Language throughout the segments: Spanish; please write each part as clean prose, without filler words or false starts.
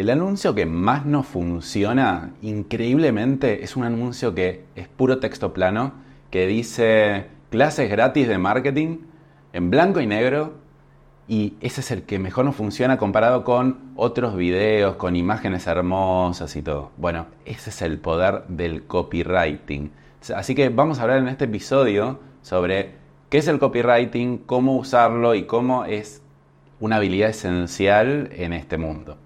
El anuncio que más nos funciona, increíblemente, es un anuncio que es puro texto plano, que dice clases gratis de marketing en blanco y negro, y ese es el que mejor nos funciona comparado con otros videos, con imágenes hermosas y todo. Bueno, ese es el poder del copywriting. Así que vamos a hablar en este episodio sobre qué es el copywriting, cómo usarlo y cómo es una habilidad esencial en este mundo.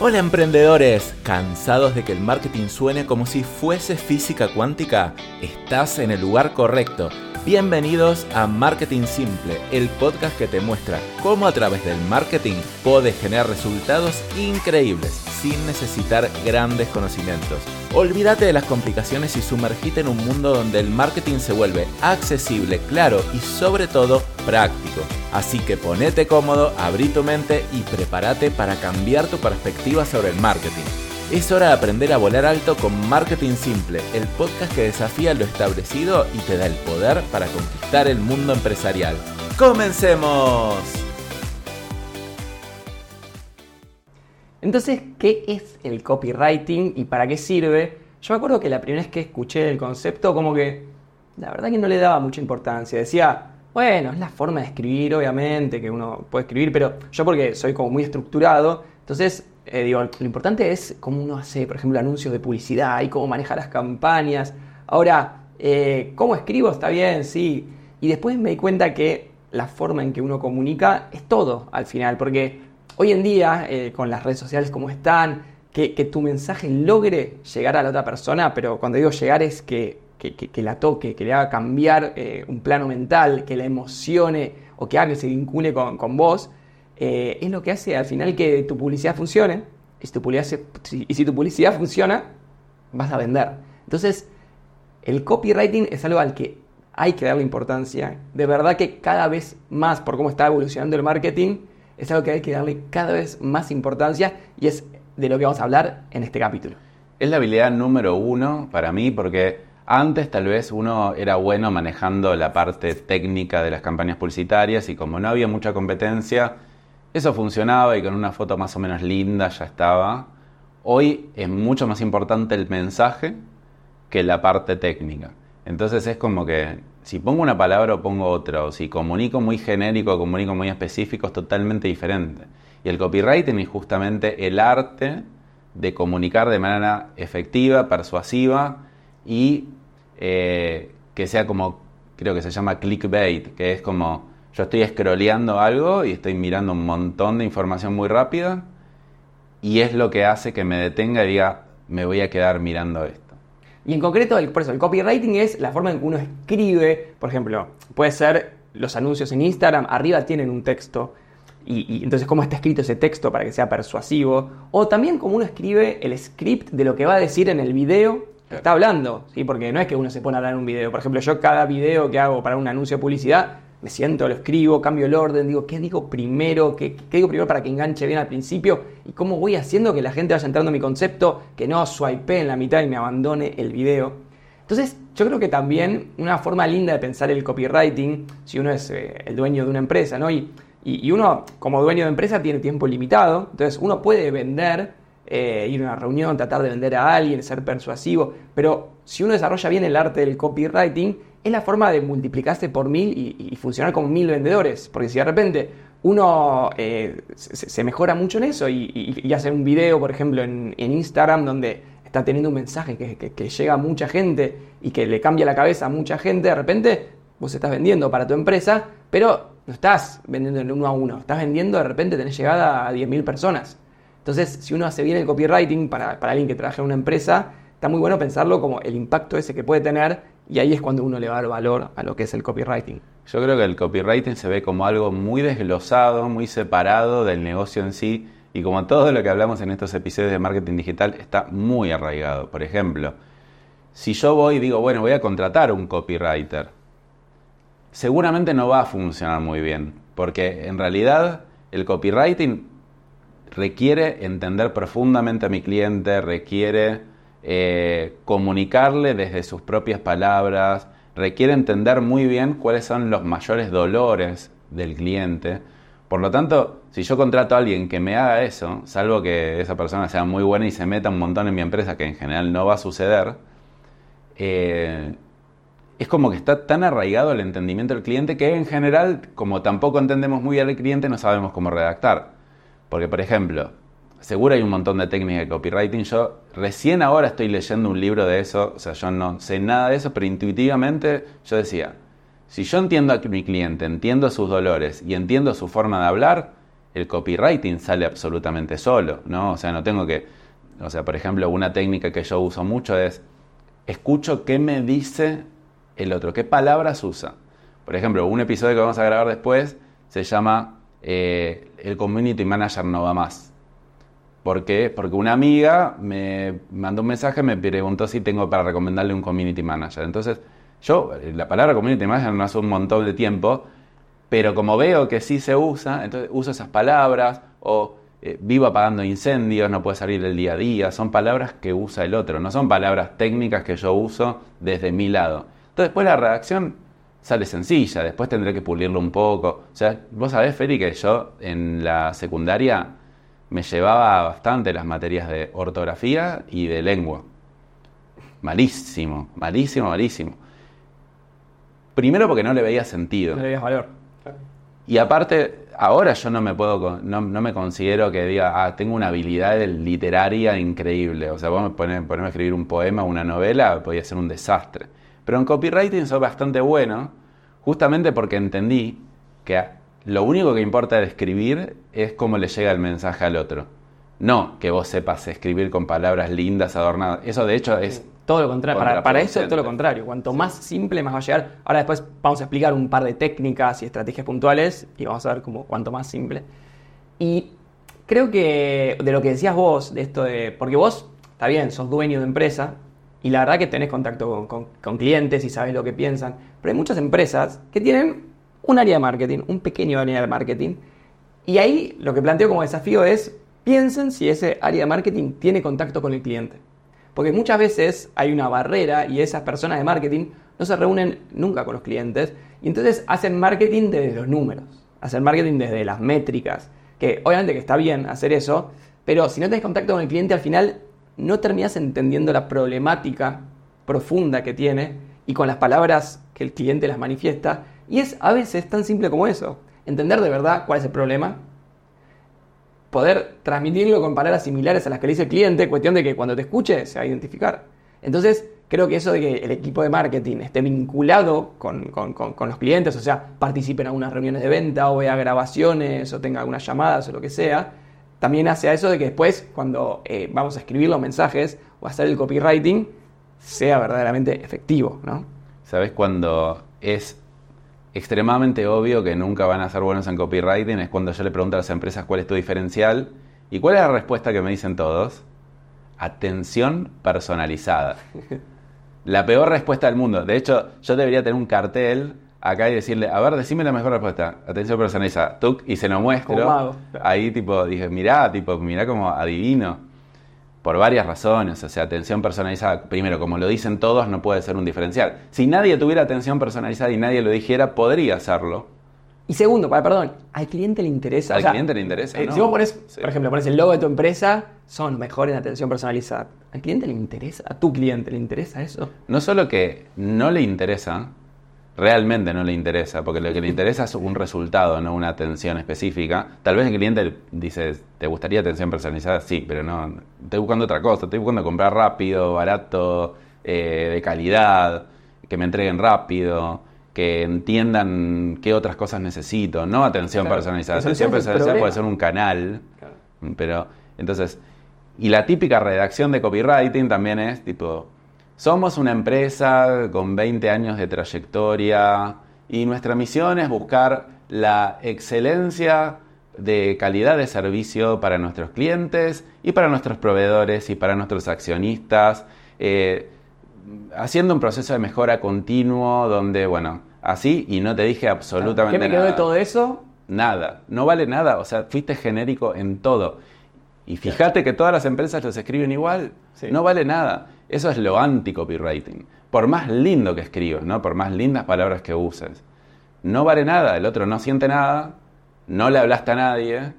Hola emprendedores, ¿cansados de que el marketing suene como si fuese física cuántica? Estás en el lugar correcto. Bienvenidos a Marketing Simple, el podcast que te muestra cómo a través del marketing puedes generar resultados increíbles sin necesitar grandes conocimientos. Olvídate de las complicaciones y sumergite en un mundo donde el marketing se vuelve accesible, claro y sobre todo práctico. Así que ponete cómodo, abrí tu mente y prepárate para cambiar tu perspectiva sobre el marketing. Es hora de aprender a volar alto con Marketing Simple, el podcast que desafía lo establecido y te da el poder para conquistar el mundo empresarial. ¡Comencemos! Entonces, ¿qué es el copywriting y para qué sirve? Yo me acuerdo que la primera vez que escuché el concepto, como que la verdad que no le daba mucha importancia. Decía, bueno, es la forma de escribir, obviamente, que uno puede escribir, pero yo porque soy como muy estructurado, entonces digo, lo importante es cómo uno hace, por ejemplo, anuncios de publicidad y cómo maneja las campañas. Ahora, cómo escribo está bien, sí. Y después me di cuenta que la forma en que uno comunica es todo al final, porque hoy en día, con las redes sociales como están, que tu mensaje logre llegar a la otra persona, pero cuando digo llegar es que la toque, que le haga cambiar un plano mental, que la emocione o que haga que se vincule con vos, es lo que hace al final que tu publicidad funcione. Y si tu publicidad funciona, vas a vender. Entonces, el copywriting es algo al que hay que darle importancia. De verdad que cada vez más, por cómo está evolucionando el marketing, es algo que hay que darle cada vez más importancia y es de lo que vamos a hablar en este capítulo. Es la habilidad número 1 para mí porque antes tal vez uno era bueno manejando la parte técnica de las campañas publicitarias y como no había mucha competencia, eso funcionaba y con una foto más o menos linda ya estaba. Hoy es mucho más importante el mensaje que la parte técnica. Entonces es como que si pongo una palabra o pongo otra, o si comunico muy genérico o comunico muy específico es totalmente diferente. Y el copywriting es justamente el arte de comunicar de manera efectiva, persuasiva y que sea como, creo que se llama clickbait, que es como yo estoy scrolleando algo y estoy mirando un montón de información muy rápida y es lo que hace que me detenga y diga, me voy a quedar mirando esto. Y en concreto, por eso, el copywriting es la forma en que uno escribe, por ejemplo, puede ser los anuncios en Instagram, arriba tienen un texto y entonces cómo está escrito ese texto para que sea persuasivo, o también cómo uno escribe el script de lo que va a decir en el video que está hablando, ¿sí? Porque no es que uno se pone a hablar en un video, por ejemplo, yo cada video que hago para un anuncio de publicidad, me siento, lo escribo, cambio el orden, digo, ¿qué digo primero? ¿Qué digo primero para que enganche bien al principio? ¿Y cómo voy haciendo que la gente vaya entrando en mi concepto? Que no swipe en la mitad y me abandone el video. Entonces, yo creo que también una forma linda de pensar el copywriting, si uno es el dueño de una empresa, ¿no? Y uno, como dueño de empresa, tiene tiempo limitado. Entonces, uno puede vender, ir a una reunión, tratar de vender a alguien, ser persuasivo. Pero si uno desarrolla bien el arte del copywriting, es la forma de multiplicarse por 1000 y funcionar con 1000 vendedores. Porque si de repente uno se mejora mucho en eso y hace un video, por ejemplo, en Instagram donde está teniendo un mensaje que llega a mucha gente y que le cambia la cabeza a mucha gente, de repente vos estás vendiendo para tu empresa, pero no estás vendiendo en uno a uno. Estás vendiendo, de repente tenés llegada a 10.000 personas. Entonces, si uno hace bien el copywriting para alguien que trabaja en una empresa, está muy bueno pensarlo como el impacto ese que puede tener. Y ahí es cuando uno le va a dar valor a lo que es el copywriting. Yo creo que el copywriting se ve como algo muy desglosado, muy separado del negocio en sí. Y como todo lo que hablamos en estos episodios de marketing digital está muy arraigado. Por ejemplo, si yo voy y digo, bueno, voy a contratar un copywriter, seguramente no va a funcionar muy bien. Porque en realidad el copywriting requiere entender profundamente a mi cliente, requiere comunicarle desde sus propias palabras, requiere entender muy bien cuáles son los mayores dolores del cliente, Por lo tanto, si yo contrato a alguien que me haga eso, salvo que esa persona sea muy buena y se meta un montón en mi empresa, que en general no va a suceder, es como que está tan arraigado el entendimiento del cliente que en general, como tampoco entendemos muy bien al cliente, no sabemos cómo redactar. Porque, por ejemplo, seguro hay un montón de técnicas de copywriting. Yo recién ahora estoy leyendo un libro de eso. O sea, yo no sé nada de eso, pero intuitivamente yo decía, si yo entiendo a mi cliente, entiendo sus dolores y entiendo su forma de hablar, el copywriting sale absolutamente solo, ¿no? O sea, no tengo que... O sea, por ejemplo, una técnica que yo uso mucho es escucho qué me dice el otro, qué palabras usa. Por ejemplo, un episodio que vamos a grabar después se llama El Community Manager no va más. ¿Por qué? Porque una amiga me mandó un mensaje, me preguntó si tengo para recomendarle un community manager. Entonces, yo, la palabra community manager no hace un montón de tiempo, pero como veo que sí se usa, entonces uso esas palabras, o vivo apagando incendios, no puedo salir del día a día. Son palabras que usa el otro, no son palabras técnicas que yo uso desde mi lado. Entonces, después la redacción sale sencilla, después tendré que pulirlo un poco. O sea, vos sabés, Feli, que yo en la secundaria me llevaba bastante las materias de ortografía y de lengua. Malísimo, malísimo, malísimo. Primero porque no le veía sentido. No le veías valor. Y aparte, ahora yo no me puedo, no me considero que diga, tengo una habilidad literaria increíble. O sea, vos me ponés a escribir un poema, una novela, podía ser un desastre. Pero en copywriting soy bastante bueno, justamente porque entendí que lo único que importa de escribir es cómo le llega el mensaje al otro. No que vos sepas escribir con palabras lindas, adornadas. Eso, de hecho, es... Todo lo contrario. Para eso es todo lo contrario. Cuanto más simple, más va a llegar. Ahora después vamos a explicar un par de técnicas y estrategias puntuales y vamos a ver como cuanto más simple. Y creo que de lo que decías vos, de esto de... Porque vos, está bien, sos dueño de empresa y la verdad que tenés contacto con clientes y sabés lo que piensan. Pero hay muchas empresas que tienen un área de marketing, un pequeño área de marketing. Y ahí lo que planteo como desafío es, piensen si ese área de marketing tiene contacto con el cliente. Porque muchas veces hay una barrera y esas personas de marketing no se reúnen nunca con los clientes. Y entonces hacen marketing desde los números, hacen marketing desde las métricas. Que obviamente que está bien hacer eso, pero si no tenés contacto con el cliente al final no terminás entendiendo la problemática profunda que tiene y con las palabras que el cliente las manifiesta. Y es a veces tan simple como eso, entender de verdad cuál es el problema, poder transmitirlo con palabras similares a las que le dice el cliente, cuestión de que cuando te escuche se va a identificar. Entonces creo que eso de que el equipo de marketing esté vinculado con los clientes, o sea, participen en algunas reuniones de venta o vea grabaciones o tenga algunas llamadas o lo que sea, también hace a eso de que después cuando vamos a escribir los mensajes o hacer el copywriting sea verdaderamente efectivo, ¿no? ¿Sabés cuando es extremadamente obvio que nunca van a ser buenos en copywriting? Es cuando yo le pregunto a las empresas cuál es tu diferencial. ¿Y cuál es la respuesta que me dicen todos? Atención personalizada. La peor respuesta del mundo. De hecho, yo debería tener un cartel acá y decirle, a ver, decime la mejor respuesta. Atención personalizada. Tuc, y se lo muestro. Ahí tipo dije, mirá como adivino. Por varias razones, o sea, atención personalizada. Primero, como lo dicen todos, no puede ser un diferencial. Si nadie tuviera atención personalizada y nadie lo dijera, podría hacerlo. Y segundo, perdón, al cliente le interesa. Al cliente le interesa, ¿no? Si vos pones, por ejemplo, pones el logo de tu empresa, son mejores en atención personalizada. ¿Al cliente le interesa? ¿A tu cliente le interesa eso? No solo que no le interesa, realmente no le interesa, porque lo que le interesa es un resultado, no una atención específica. Tal vez el cliente dice, ¿te gustaría atención personalizada? Sí, pero no, estoy buscando otra cosa, estoy buscando comprar rápido, barato, de calidad, que me entreguen rápido, que entiendan qué otras cosas necesito, no atención personalizada. Atención personalizada puede ser un canal, claro. Pero entonces, y la típica redacción de copywriting también es tipo... Somos una empresa con 20 años de trayectoria y nuestra misión es buscar la excelencia de calidad de servicio para nuestros clientes y para nuestros proveedores y para nuestros accionistas, haciendo un proceso de mejora continuo donde, bueno, así y no te dije absolutamente nada. ¿Qué me quedó de todo eso? Nada, no vale nada, o sea, fuiste genérico en todo. Y fíjate que todas las empresas los escriben igual, sí. No vale nada. Eso es lo anti-copywriting. Por más lindo que escribas, ¿no? Por más lindas palabras que uses, no vale nada, el otro no siente nada no le hablaste a nadie.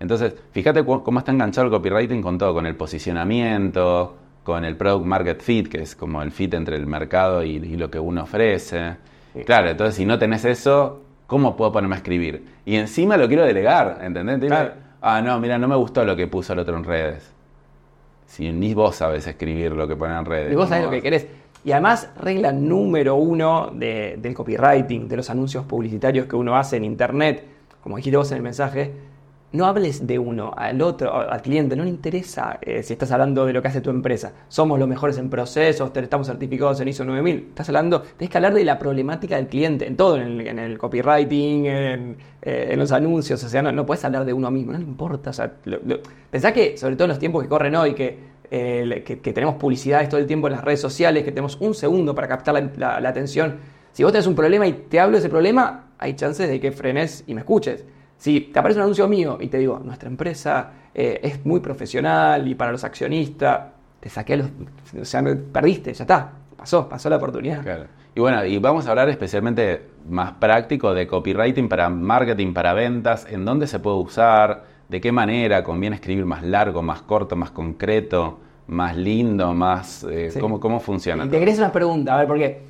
Entonces, fíjate cómo está enganchado el copywriting con todo, con el posicionamiento, con el product market fit, que es como el fit entre el mercado y lo que uno ofrece. Sí. Claro, entonces si no tenés eso, ¿cómo puedo ponerme a escribir? Y encima lo quiero delegar, ¿entendés? Claro. Ah, no, mira, no me gustó lo que puso el otro en redes. Si ni vos sabés escribir lo que ponen en redes. Y vos sabés lo que querés. Y además, regla número uno del copywriting, de los anuncios publicitarios que uno hace en internet, como dijiste vos en el mensaje, no hables de uno al otro, al cliente, no le interesa si estás hablando de lo que hace tu empresa. Somos los mejores en procesos, estamos certificados en ISO 9000. Estás hablando, tenés que hablar de la problemática del cliente, en todo, en el copywriting, en los anuncios. O sea, no podés hablar de uno mismo, no le importa. O sea, pensá que, sobre todo en los tiempos que corren hoy, que tenemos publicidades todo el tiempo en las redes sociales, que tenemos un segundo para captar la atención. Si vos tenés un problema y te hablo de ese problema, hay chances de que frenes y me escuches. Si te aparece un anuncio mío y te digo, nuestra empresa es muy profesional y para los accionistas, te saqué o sea, perdiste, ya está, pasó la oportunidad. Claro. Y bueno, y vamos a hablar especialmente más práctico de copywriting para marketing, para ventas, en dónde se puede usar, de qué manera, conviene escribir más largo, más corto, más concreto, más lindo, más... sí. ¿Cómo funciona? Y te querés una pregunta, a ver, porque,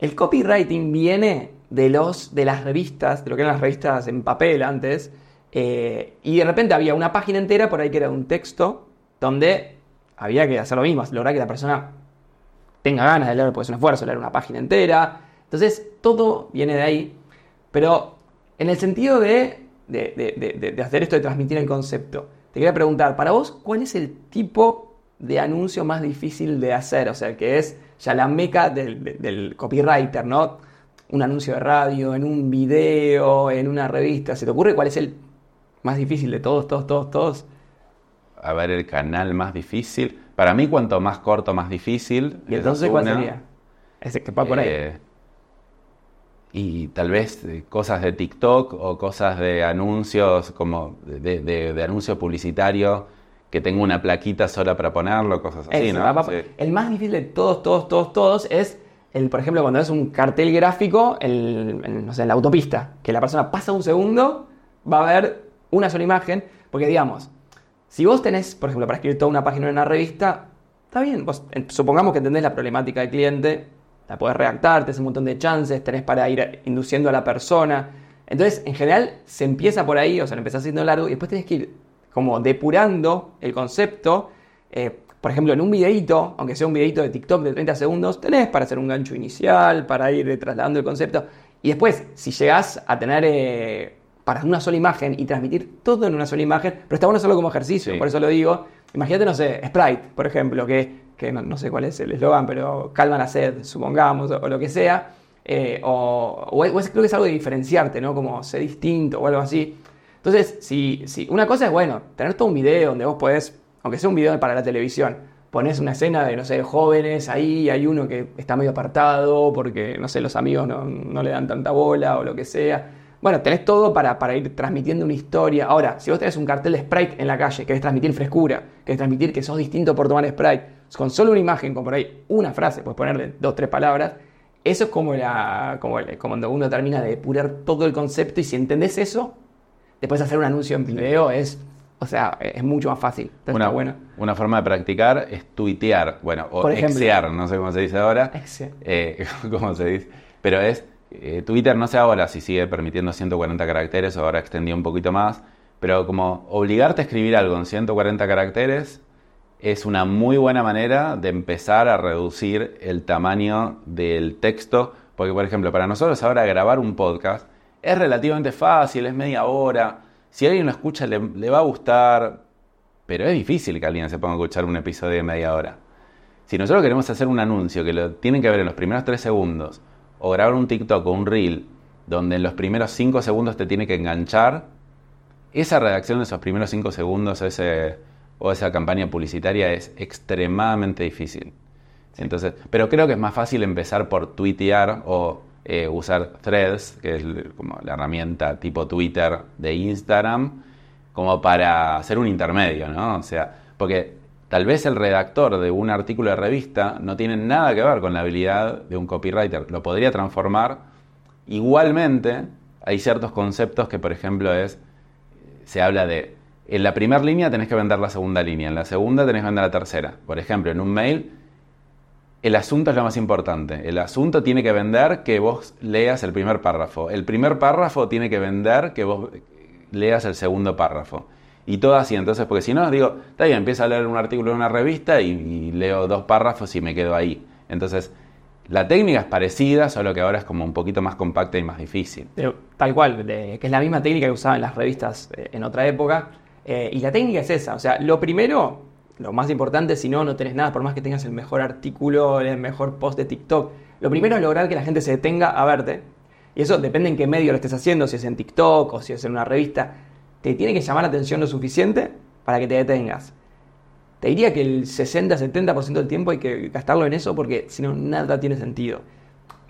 el copywriting viene... de las revistas, de lo que eran las revistas en papel antes, y de repente había una página entera por ahí que era un texto donde había que hacer lo mismo, lograr que la persona tenga ganas de leer, porque es un esfuerzo leer una página entera. Entonces todo viene de ahí, pero en el sentido de hacer esto de transmitir el concepto, te quería preguntar, para vos, ¿cuál es el tipo de anuncio más difícil de hacer? O sea, que es ya la meca del copywriter, ¿no? Un anuncio de radio, en un video, en una revista. ¿Se te ocurre cuál es el más difícil de todos? A ver, el canal más difícil. Para mí, cuanto más corto, más difícil. ¿Y entonces cuál sería? Ese que va por ahí. Y tal vez cosas de TikTok o cosas de anuncios, como de anuncios publicitarios, que tengo una plaquita sola para ponerlo, cosas así, ¿no? Sí. El más difícil de todos es... por ejemplo, cuando es un cartel gráfico en la autopista, que la persona pasa un segundo, va a ver una sola imagen, porque digamos, si vos tenés, por ejemplo, para escribir toda una página en una revista, está bien, vos supongamos que entendés la problemática del cliente, la podés redactar, tenés un montón de chances, tenés para ir induciendo a la persona. Entonces, en general, se empieza por ahí, o sea, lo empezás haciendo largo y después tenés que ir como depurando el concepto. Por ejemplo, en un videíto, aunque sea un videíto de TikTok de 30 segundos, tenés para hacer un gancho inicial, para ir trasladando el concepto. Y después, si llegás a tener para una sola imagen y transmitir todo en una sola imagen, pero está bueno solo como ejercicio, sí. Por eso lo digo. Imagínate, no sé, Sprite, por ejemplo, que no sé cuál es el eslogan, pero calma la sed, supongamos, o lo que sea. Creo que es algo de diferenciarte, ¿no? Como ser distinto o algo así. Entonces, si una cosa es, bueno, tener todo un video donde vos podés... Aunque sea un video para la televisión, pones una escena de, no sé, jóvenes, ahí hay uno que está medio apartado porque, no sé, los amigos no le dan tanta bola o lo que sea. Bueno, tenés todo para ir transmitiendo una historia. Ahora, si vos tenés un cartel de Sprite en la calle, querés transmitir frescura, querés transmitir que sos distinto por tomar Sprite, con solo una imagen, con por ahí una frase, puedes ponerle 2, 3 palabras, eso es como cuando uno termina de depurar todo el concepto y si entendés eso, después hacer un anuncio en video es... O sea, es mucho más fácil. Entonces, una forma de practicar es tuitear. Bueno, o exear, no sé cómo se dice ahora. ¿Cómo se dice? Pero es... Twitter no sé ahora si sigue permitiendo 140 caracteres o ahora extendió un poquito más. Pero como obligarte a escribir algo en 140 caracteres es una muy buena manera de empezar a reducir el tamaño del texto. Porque, por ejemplo, para nosotros ahora grabar un podcast es relativamente fácil, es media hora... Si alguien lo escucha, le va a gustar, pero es difícil que alguien se ponga a escuchar un episodio de media hora. Si nosotros queremos hacer un anuncio que lo tienen que ver en los primeros 3 segundos, o grabar un TikTok o un Reel, donde en los primeros 5 segundos te tiene que enganchar, esa redacción de esos primeros 5 segundos o esa campaña publicitaria es extremadamente difícil. Sí. Entonces, pero creo que es más fácil empezar por tuitear o... usar Threads, que es como la herramienta tipo Twitter de Instagram, como para hacer un intermedio, ¿no? O sea, porque tal vez el redactor de un artículo de revista no tiene nada que ver con la habilidad de un copywriter. Lo podría transformar igualmente hay ciertos conceptos que, por ejemplo, se habla de en la primera línea tenés que vender la segunda línea, en la segunda tenés que vender la tercera. Por ejemplo, en un mail, el asunto es lo más importante. El asunto tiene que vender que vos leas el primer párrafo. El primer párrafo tiene que vender que vos leas el segundo párrafo. Y todo así, entonces, porque si no, digo, está bien, empiezo a leer un artículo de una revista y leo dos párrafos y me quedo ahí. Entonces, la técnica es parecida, solo que ahora es como un poquito más compacta y más difícil. Tal cual, que es la misma técnica que usaban las revistas en otra época. Y la técnica es esa, o sea, lo primero, lo más importante, si no, no tenés nada, por más que tengas el mejor artículo, el mejor post de TikTok. Lo primero es lograr que la gente se detenga a verte. Y eso depende en qué medio lo estés haciendo, si es en TikTok o si es en una revista. Te tiene que llamar la atención lo suficiente para que te detengas. Te diría que el 60-70% del tiempo hay que gastarlo en eso porque si no, nada tiene sentido.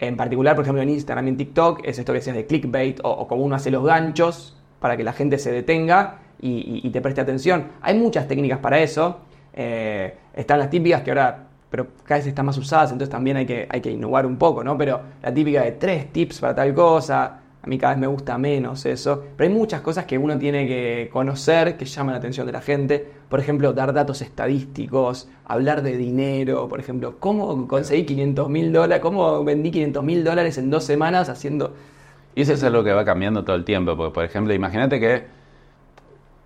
En particular, por ejemplo, en Instagram y en TikTok es esto que decías de clickbait o como uno hace los ganchos para que la gente se detenga y te preste atención. Hay muchas técnicas para eso. Están las típicas que ahora, pero cada vez están más usadas, entonces también hay que innovar un poco, ¿no? Pero la típica de 3 tips para tal cosa... A mí cada vez me gusta menos eso. Pero hay muchas cosas que uno tiene que conocer, que llaman la atención de la gente. Por ejemplo, dar datos estadísticos, hablar de dinero. Por ejemplo, ¿cómo conseguí $500,000? ¿Cómo vendí $500,000 en 2 semanas haciendo...? Y eso es algo que va cambiando todo el tiempo. Porque, por ejemplo, imagínate que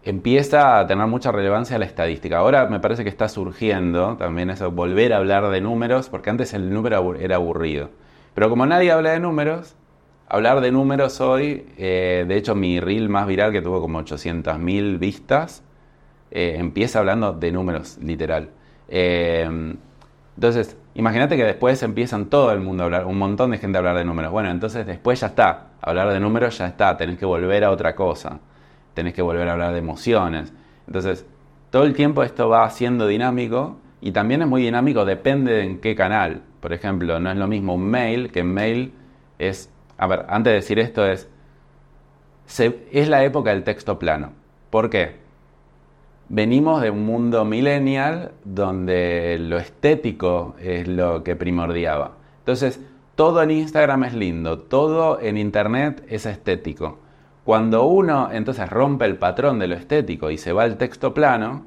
empieza a tener mucha relevancia la estadística. Ahora me parece que está surgiendo también eso, volver a hablar de números. Porque antes el número era aburrido. Pero como nadie habla de números... Hablar de números hoy, de hecho mi reel más viral que tuvo como 800.000 vistas, empieza hablando de números, literal. Entonces, imagínate que después empiezan todo el mundo a hablar, un montón de gente a hablar de números. Bueno, entonces después ya está, hablar de números ya está, tenés que volver a otra cosa, tenés que volver a hablar de emociones. Entonces, todo el tiempo esto va siendo dinámico y también es muy dinámico, depende de en qué canal. Por ejemplo, no es lo mismo un mail, que mail es... A ver, antes de decir esto es la época del texto plano. ¿Por qué? Venimos de un mundo millennial donde lo estético es lo que primordiaba. Entonces, todo en Instagram es lindo, todo en Internet es estético. Cuando uno entonces rompe el patrón de lo estético y se va al texto plano,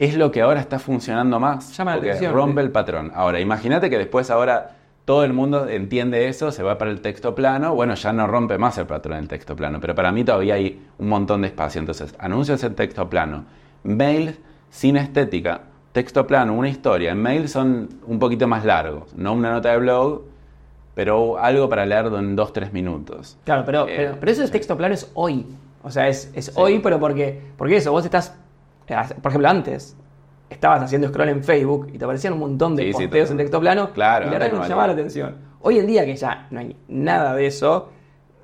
es lo que ahora está funcionando más. Llama la atención, rompe el patrón. Ahora, imagínate que después ahora... Todo el mundo entiende eso, se va para el texto plano. Bueno, ya no rompe más el patrón del texto plano, pero para mí todavía hay un montón de espacio. Entonces, anuncios en texto plano, mails sin estética, texto plano, una historia. En mails son un poquito más largos, no una nota de blog, pero algo para leer en 2-3 minutos. Claro, pero eso es texto plano, es hoy. O sea, es hoy, pero porque eso, vos estás, por ejemplo, antes... Estabas haciendo scroll en Facebook y te aparecían un montón de posteos en texto plano, claro, y la verdad nos llamaba la atención. Hoy en día que ya no hay nada de eso,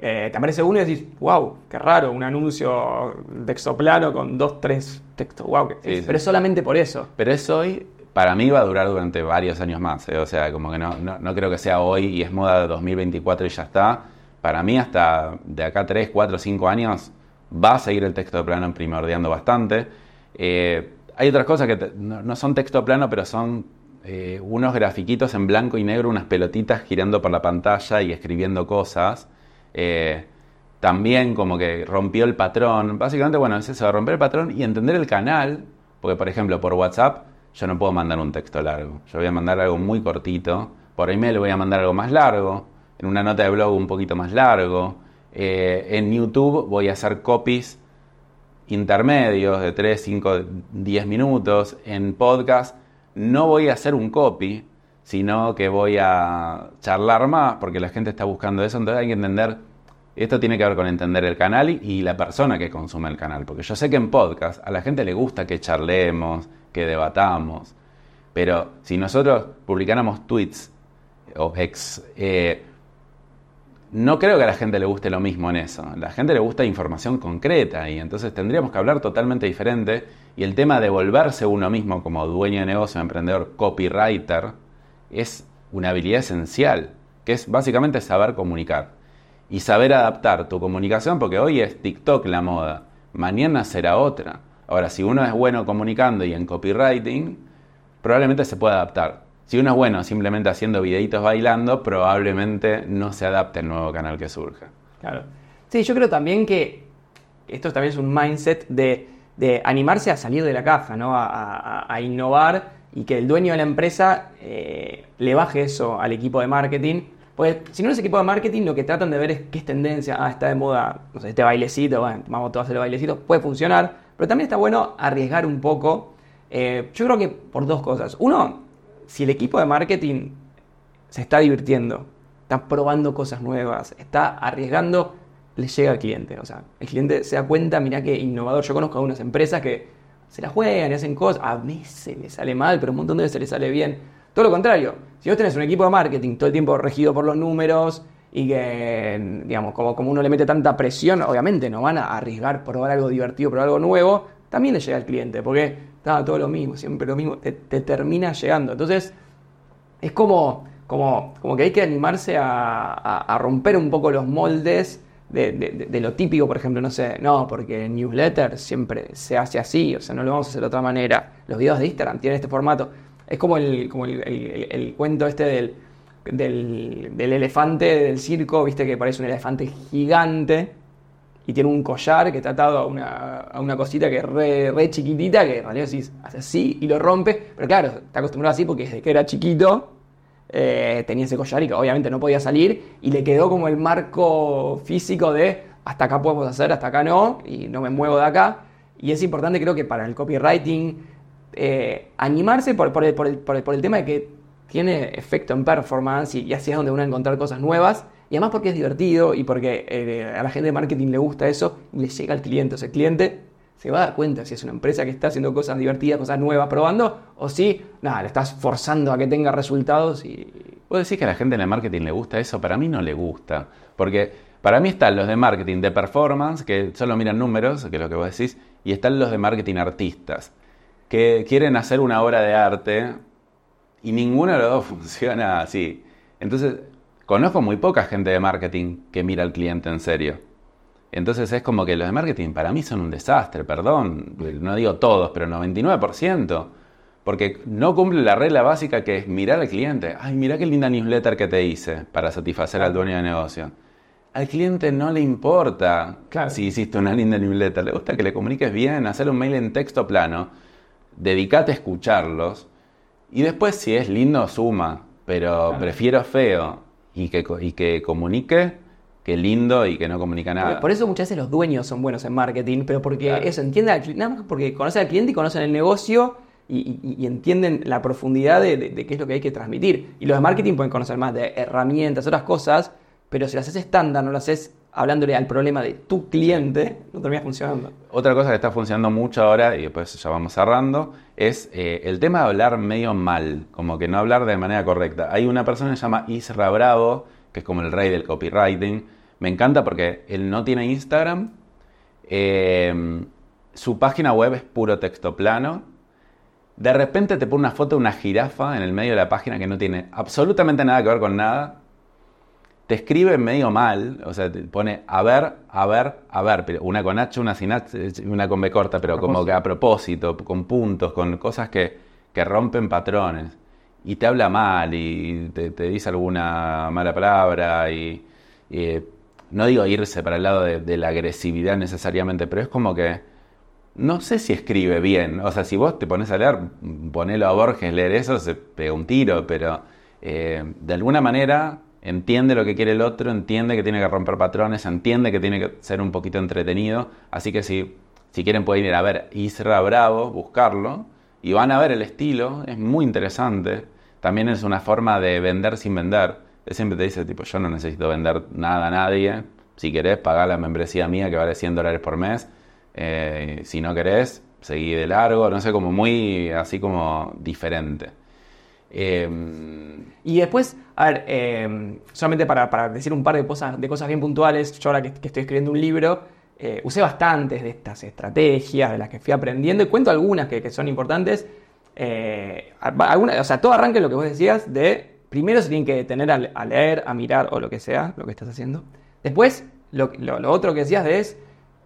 te aparece uno y decís, wow, qué raro, un anuncio texto plano con 2-3 textos, wow. Pero es solamente por eso. Pero es hoy, para mí va a durar durante varios años más, o sea, como que no creo que sea hoy y es moda de 2024 y ya está. Para mí hasta de acá 3, 4, 5 años va a seguir el texto plano primordiando bastante. Hay otras cosas que no son texto plano, pero son unos grafiquitos en blanco y negro, unas pelotitas girando por la pantalla y escribiendo cosas. También como que rompió el patrón. Básicamente, bueno, es eso, romper el patrón y entender el canal. Porque, por ejemplo, por WhatsApp yo no puedo mandar un texto largo. Yo voy a mandar algo muy cortito. Por email voy a mandar algo más largo. En una nota de blog un poquito más largo. En YouTube voy a hacer copies intermedios de 3, 5, 10 minutos. En podcast no voy a hacer un copy, sino que voy a charlar más porque la gente está buscando eso. Entonces hay que entender, esto tiene que ver con entender el canal y la persona que consume el canal. Porque yo sé que en podcast a la gente le gusta que charlemos, que debatamos. Pero si nosotros publicáramos tweets o ex... No creo que a la gente le guste lo mismo en eso. La gente le gusta información concreta y entonces tendríamos que hablar totalmente diferente. Y el tema de volverse uno mismo como dueño de negocio, emprendedor, copywriter, es una habilidad esencial, que es básicamente saber comunicar. Y saber adaptar tu comunicación, porque hoy es TikTok la moda, mañana será otra. Ahora, si uno es bueno comunicando y en copywriting, probablemente se pueda adaptar. Si uno es bueno simplemente haciendo videitos bailando, probablemente no se adapte al nuevo canal que surja. Claro. Sí, yo creo también que esto también es un mindset de animarse a salir de la caja, ¿no? A innovar, y que el dueño de la empresa le baje eso al equipo de marketing. Porque si no es equipo de marketing, lo que tratan de ver es qué es tendencia. Ah, está de moda, no sé, este bailecito, bueno, vamos todos a hacer el bailecito, puede funcionar. Pero también está bueno arriesgar un poco. Yo creo que por dos cosas. Uno, si el equipo de marketing se está divirtiendo, está probando cosas nuevas, está arriesgando, le llega al cliente. O sea, el cliente se da cuenta, mirá qué innovador. Yo conozco algunas empresas que se la juegan y hacen cosas. A veces les sale mal, pero un montón de veces les sale bien. Todo lo contrario, si vos tenés un equipo de marketing todo el tiempo regido por los números y que, digamos, como uno le mete tanta presión, obviamente no van a arriesgar, probar algo divertido, probar algo nuevo, también le llega al cliente, porque está todo lo mismo, siempre lo mismo, te termina llegando. Entonces, es como que hay que animarse a romper un poco los moldes de lo típico. Por ejemplo, no sé, porque el newsletter siempre se hace así, o sea, no lo vamos a hacer de otra manera. Los videos de Instagram tienen este formato. Es como el cuento este del elefante del circo, viste, que parece un elefante gigante y tiene un collar que está atado a una cosita que es re chiquitita, que en realidad decís, hace así y lo rompe, pero claro, está acostumbrado así porque desde que era chiquito tenía ese collar y que obviamente no podía salir, y le quedó como el marco físico de hasta acá podemos hacer, hasta acá no, y no me muevo de acá. Y es importante, creo que para el copywriting, animarse por el tema de que tiene efecto en performance, y así es donde uno va a encontrar cosas nuevas, y además porque es divertido y porque a la gente de marketing le gusta eso y le llega al cliente. O sea, el cliente se va a dar cuenta si es una empresa que está haciendo cosas divertidas, cosas nuevas, probando, o si nada, le estás forzando a que tenga resultados. Y vos decís que a la gente de marketing le gusta eso. Para mí no le gusta, porque para mí están los de marketing de performance, que solo miran números, que es lo que vos decís, y están los de marketing artistas, que quieren hacer una obra de arte, y ninguno de los dos funciona así. Entonces, conozco muy poca gente de marketing que mira al cliente en serio. Entonces es como que los de marketing para mí son un desastre, perdón, no digo todos, pero 99%, porque no cumple la regla básica, que es mirar al cliente. Ay, mirá qué linda newsletter que te hice para satisfacer al dueño de negocio. Al cliente no le importa, claro, si hiciste una linda newsletter, le gusta que le comuniques bien, hacer un mail en texto plano, dedicate a escucharlos, y después si es lindo suma, pero claro, prefiero feo y que comunique que lindo y que no comunica nada. Por eso muchas veces los dueños son buenos en marketing, pero porque claro, eso, entienden al cliente, nada más porque conocen al cliente y conocen el negocio y entienden la profundidad de qué es lo que hay que transmitir. Y los de marketing pueden conocer más de herramientas, otras cosas, pero si las haces estándar, no las haces hablándole al problema de tu cliente, no terminas funcionando. Otra cosa que está funcionando mucho ahora, y después ya vamos cerrando, es el tema de hablar medio mal, como que no hablar de manera correcta. Hay una persona que se llama Isra Bravo, que es como el rey del copywriting. Me encanta porque él no tiene Instagram, su página web es puro texto plano. De repente te pone una foto de una jirafa en el medio de la página que no tiene absolutamente nada que ver con nada. Te escribe medio mal, o sea, te pone a ver, pero una con H, una sin H, una con B corta, pero como que a propósito, con puntos, con cosas que rompen patrones. Y te habla mal y te dice alguna mala palabra y no digo irse para el lado de la agresividad necesariamente, pero es como que no sé si escribe bien. O sea, si vos te pones a leer, ponelo a Borges, leer eso, se pega un tiro, pero de alguna manera entiende lo que quiere el otro, entiende que tiene que romper patrones, entiende que tiene que ser un poquito entretenido. Así que si quieren pueden ir a ver Isra Bravo, buscarlo, y van a ver el estilo, es muy interesante. También es una forma de vender sin vender. Siempre te dice, tipo, yo no necesito vender nada a nadie. Si querés, pagá la membresía mía que vale $100 por mes. Si no querés, seguí de largo. No sé, como muy así como diferente. Y después, a ver, solamente para decir un par de cosas bien puntuales. Yo ahora que estoy escribiendo un libro, usé bastantes de estas estrategias de las que fui aprendiendo. Y cuento algunas que son importantes. Algunas, o sea, todo arranca en lo que vos decías de... Primero se tienen que detener a leer, a mirar o lo que sea, lo que estás haciendo. Después, lo otro que decías es,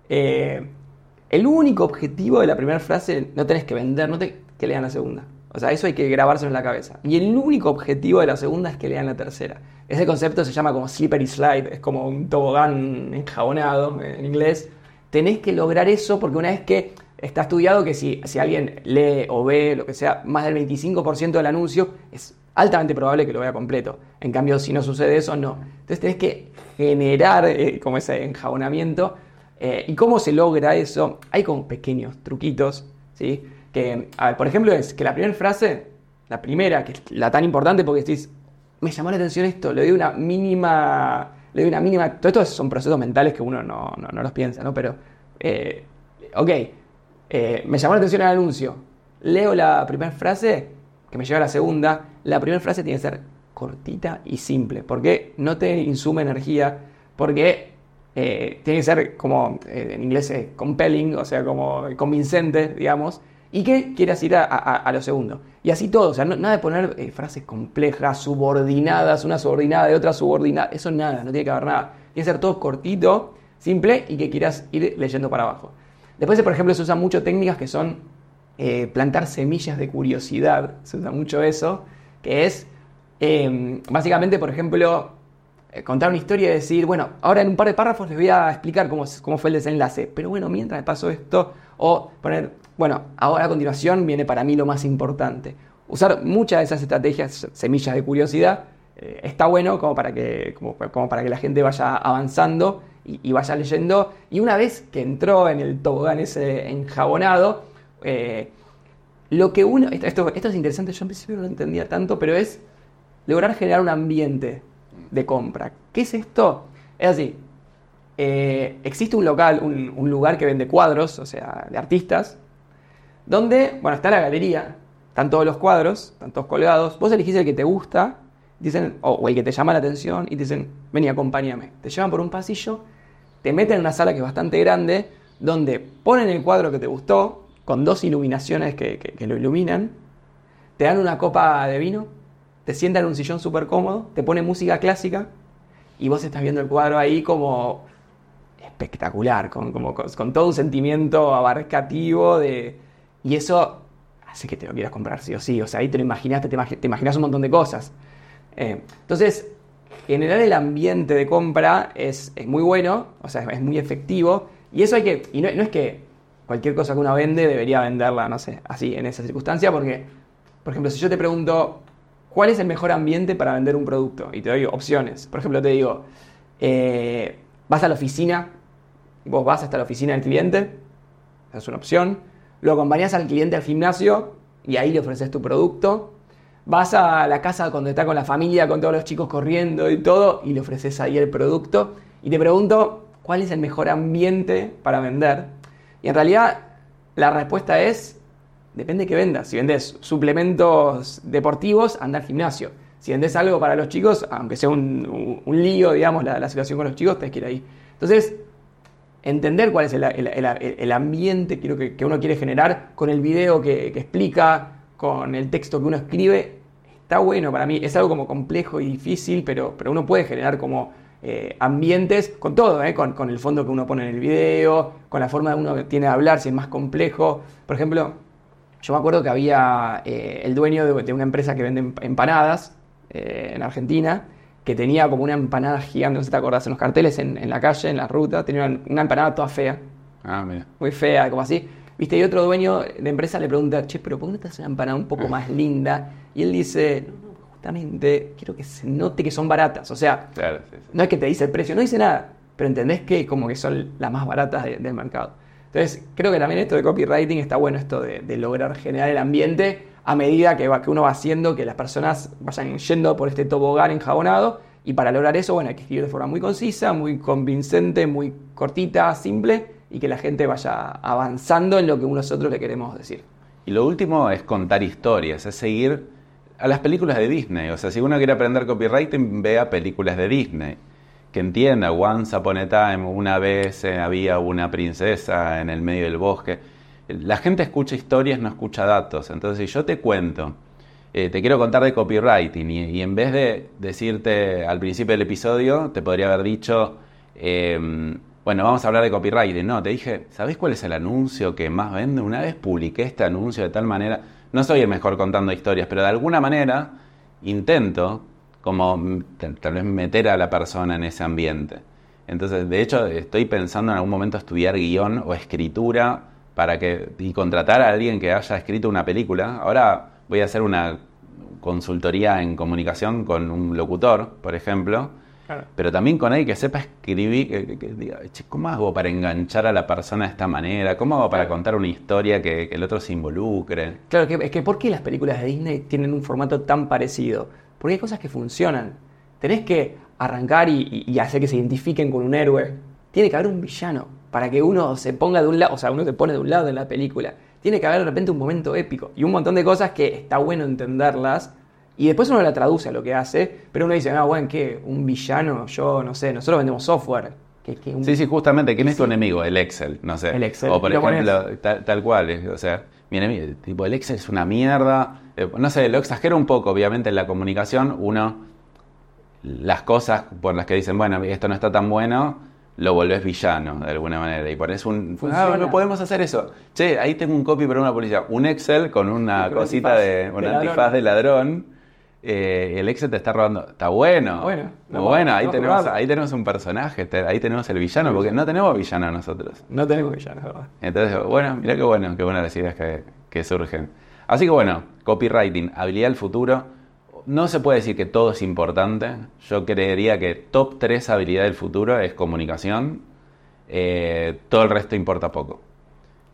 el único objetivo de la primera frase, no tenés que vender, no tenés que lean la segunda. O sea, eso hay que grabárselo en la cabeza. Y el único objetivo de la segunda es que lean la tercera. Ese concepto se llama como slippery slide, es como un tobogán enjabonado en inglés. Tenés que lograr eso porque una vez que está estudiado que si alguien lee o ve, lo que sea, más del 25% del anuncio, es altamente probable que lo vea completo. En cambio, si no sucede eso, no. Entonces tenés que generar como ese enjabonamiento. ¿Y cómo se logra eso? Hay como pequeños truquitos, ¿sí? Que, a ver, por ejemplo, es que la primera frase, la primera, que es la tan importante porque decís, me llamó la atención esto, le doy una mínima... Todo esto son procesos mentales que uno no los piensa, ¿no? Pero, me llamó la atención el anuncio. Leo la primera frase, que me lleva a la segunda. La primera frase tiene que ser cortita y simple, porque no te insume energía, porque tiene que ser como, en inglés es compelling, o sea, como convincente, digamos, y que quieras ir a lo segundo. Y así todo, o sea, nada de poner frases complejas, subordinadas, una subordinada de otra subordinada, eso nada, no tiene que haber nada. Tiene que ser todo cortito, simple, y que quieras ir leyendo para abajo. Después, por ejemplo, se usan mucho técnicas que son plantar semillas de curiosidad, se usa mucho eso, que es básicamente, por ejemplo, contar una historia y decir, bueno, ahora en un par de párrafos les voy a explicar cómo fue el desenlace, pero bueno, mientras me pasó esto, o poner, bueno, ahora a continuación viene para mí lo más importante. Usar muchas de esas estrategias, semillas de curiosidad, está bueno como para que la gente vaya avanzando y vaya leyendo, y una vez que entró en el tobogán ese enjabonado, lo que uno... Esto es interesante, yo en principio no lo entendía tanto, pero es lograr generar un ambiente de compra. ¿Qué es esto? Es así, existe un local, un lugar que vende cuadros, o sea, de artistas, donde, bueno, está la galería, están todos los cuadros, están todos colgados, vos elegís el que te gusta, dicen, o el que te llama la atención, y te dicen, vení, acompáñame. Te llevan por un pasillo, te meten en una sala que es bastante grande, donde ponen el cuadro que te gustó, con dos iluminaciones que lo iluminan, te dan una copa de vino, te sientan en un sillón súper cómodo, te ponen música clásica, y vos estás viendo el cuadro ahí como espectacular, con todo un sentimiento abarcativo de... Y eso hace que te lo quieras comprar sí o sí, o sea, ahí te lo imaginaste, te imaginas un montón de cosas. Entonces, generar el ambiente de compra es muy bueno, o sea, es muy efectivo, y eso hay que... Y no es que cualquier cosa que uno vende debería venderla, no sé, así, en esa circunstancia, porque, por ejemplo, si yo te pregunto, ¿cuál es el mejor ambiente para vender un producto? Y te doy opciones. Por ejemplo, te digo, vas a la oficina, vos vas hasta la oficina del cliente, esa es una opción, lo acompañás al cliente al gimnasio y ahí le ofreces tu producto, vas a la casa cuando está con la familia, con todos los chicos corriendo y todo, y le ofreces ahí el producto, y te pregunto, ¿cuál es el mejor ambiente para vender? Y en realidad la respuesta es, depende de qué vendas. Si vendes suplementos deportivos, anda al gimnasio. Si vendes algo para los chicos, aunque sea un lío, digamos, la situación con los chicos, tenés que ir ahí. Entonces, entender cuál es el ambiente que uno quiere generar con el video que explica, con el texto que uno escribe, está bueno para mí. Es algo como complejo y difícil, pero uno puede generar como ambientes con todo, con el fondo que uno pone en el video, con la forma que uno tiene de hablar, si es más complejo. Por ejemplo... Yo me acuerdo que había el dueño de una empresa que vende empanadas en Argentina, que tenía como una empanada gigante, no sé si te acordás, en los carteles, en la calle, en la ruta, tenía una empanada toda fea. Ah, mira. Muy fea, como así. Viste, y otro dueño de empresa le pregunta, che, pero ¿por qué no te haces una empanada un poco más linda? Y él dice, no, justamente quiero que se note que son baratas. O sea, claro, sí. No es que te dice el precio, no dice nada, pero entendés que como que son las más baratas del mercado. Entonces, creo que también esto de copywriting está bueno, esto de lograr generar el ambiente a medida que uno va haciendo que las personas vayan yendo por este tobogán enjabonado, y para lograr eso, bueno, hay que escribir de forma muy concisa, muy convincente, muy cortita, simple, y que la gente vaya avanzando en lo que nosotros le queremos decir. Y lo último es contar historias, es seguir a las películas de Disney. O sea, si uno quiere aprender copywriting, vea películas de Disney. Que entienda, Once Upon a Time, una vez había una princesa en el medio del bosque. La gente escucha historias, no escucha datos. Entonces, si yo te cuento, te quiero contar de copywriting, y en vez de decirte al principio del episodio, te podría haber dicho, bueno, vamos a hablar de copywriting. No, te dije, ¿sabés cuál es el anuncio que más vende? Una vez publiqué este anuncio de tal manera. No soy el mejor contando historias, pero de alguna manera intento como tal vez meter a la persona en ese ambiente. Entonces, de hecho, estoy pensando en algún momento estudiar guión o escritura y contratar a alguien que haya escrito una película. Ahora voy a hacer una consultoría en comunicación con un locutor, por ejemplo, claro. Pero también con alguien que sepa escribir, que diga, che, ¿cómo hago para enganchar a la persona de esta manera? ¿Cómo hago para contar una historia que el otro se involucre? Claro, es que ¿por qué las películas de Disney tienen un formato tan parecido? Porque hay cosas que funcionan. Tenés que arrancar y hacer que se identifiquen con un héroe. Tiene que haber un villano para que uno se ponga de un lado, o sea, uno se pone de un lado en la película. Tiene que haber de repente un momento épico y un montón de cosas que está bueno entenderlas y después uno la traduce a lo que hace, pero uno dice, ah, bueno, ¿qué? ¿Un villano? Yo no sé, nosotros vendemos software. Sí, justamente, ¿quién es tu enemigo? El Excel, no sé. El Excel. O por ejemplo, tal cual, o sea, mi enemigo, tipo, el Excel es una mierda. No sé, lo exagero un poco, obviamente, en la comunicación, las cosas por las que dicen, bueno, esto no está tan bueno, lo volvés villano de alguna manera y pones no podemos hacer eso. Che, ahí tengo un copy para una publicidad, un Excel con una cosita de antifaz de ladrón. El Excel te está robando. Está bueno. Ahí tenemos un personaje, ahí tenemos el villano, porque no tenemos villano nosotros. No tenemos villano, ¿verdad? Entonces, bueno, mirá qué buenas las ideas que surgen. Así que bueno, copywriting, habilidad del futuro. No se puede decir que todo es importante. Yo creería que top 3 habilidad del futuro es comunicación. Todo el resto importa poco.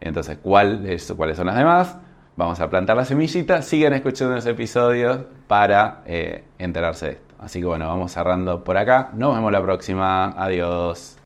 Entonces, ¿cuáles son las demás? Vamos a plantar la semillita. Sigan escuchando los episodios para enterarse de esto. Así que bueno, vamos cerrando por acá. Nos vemos la próxima. Adiós.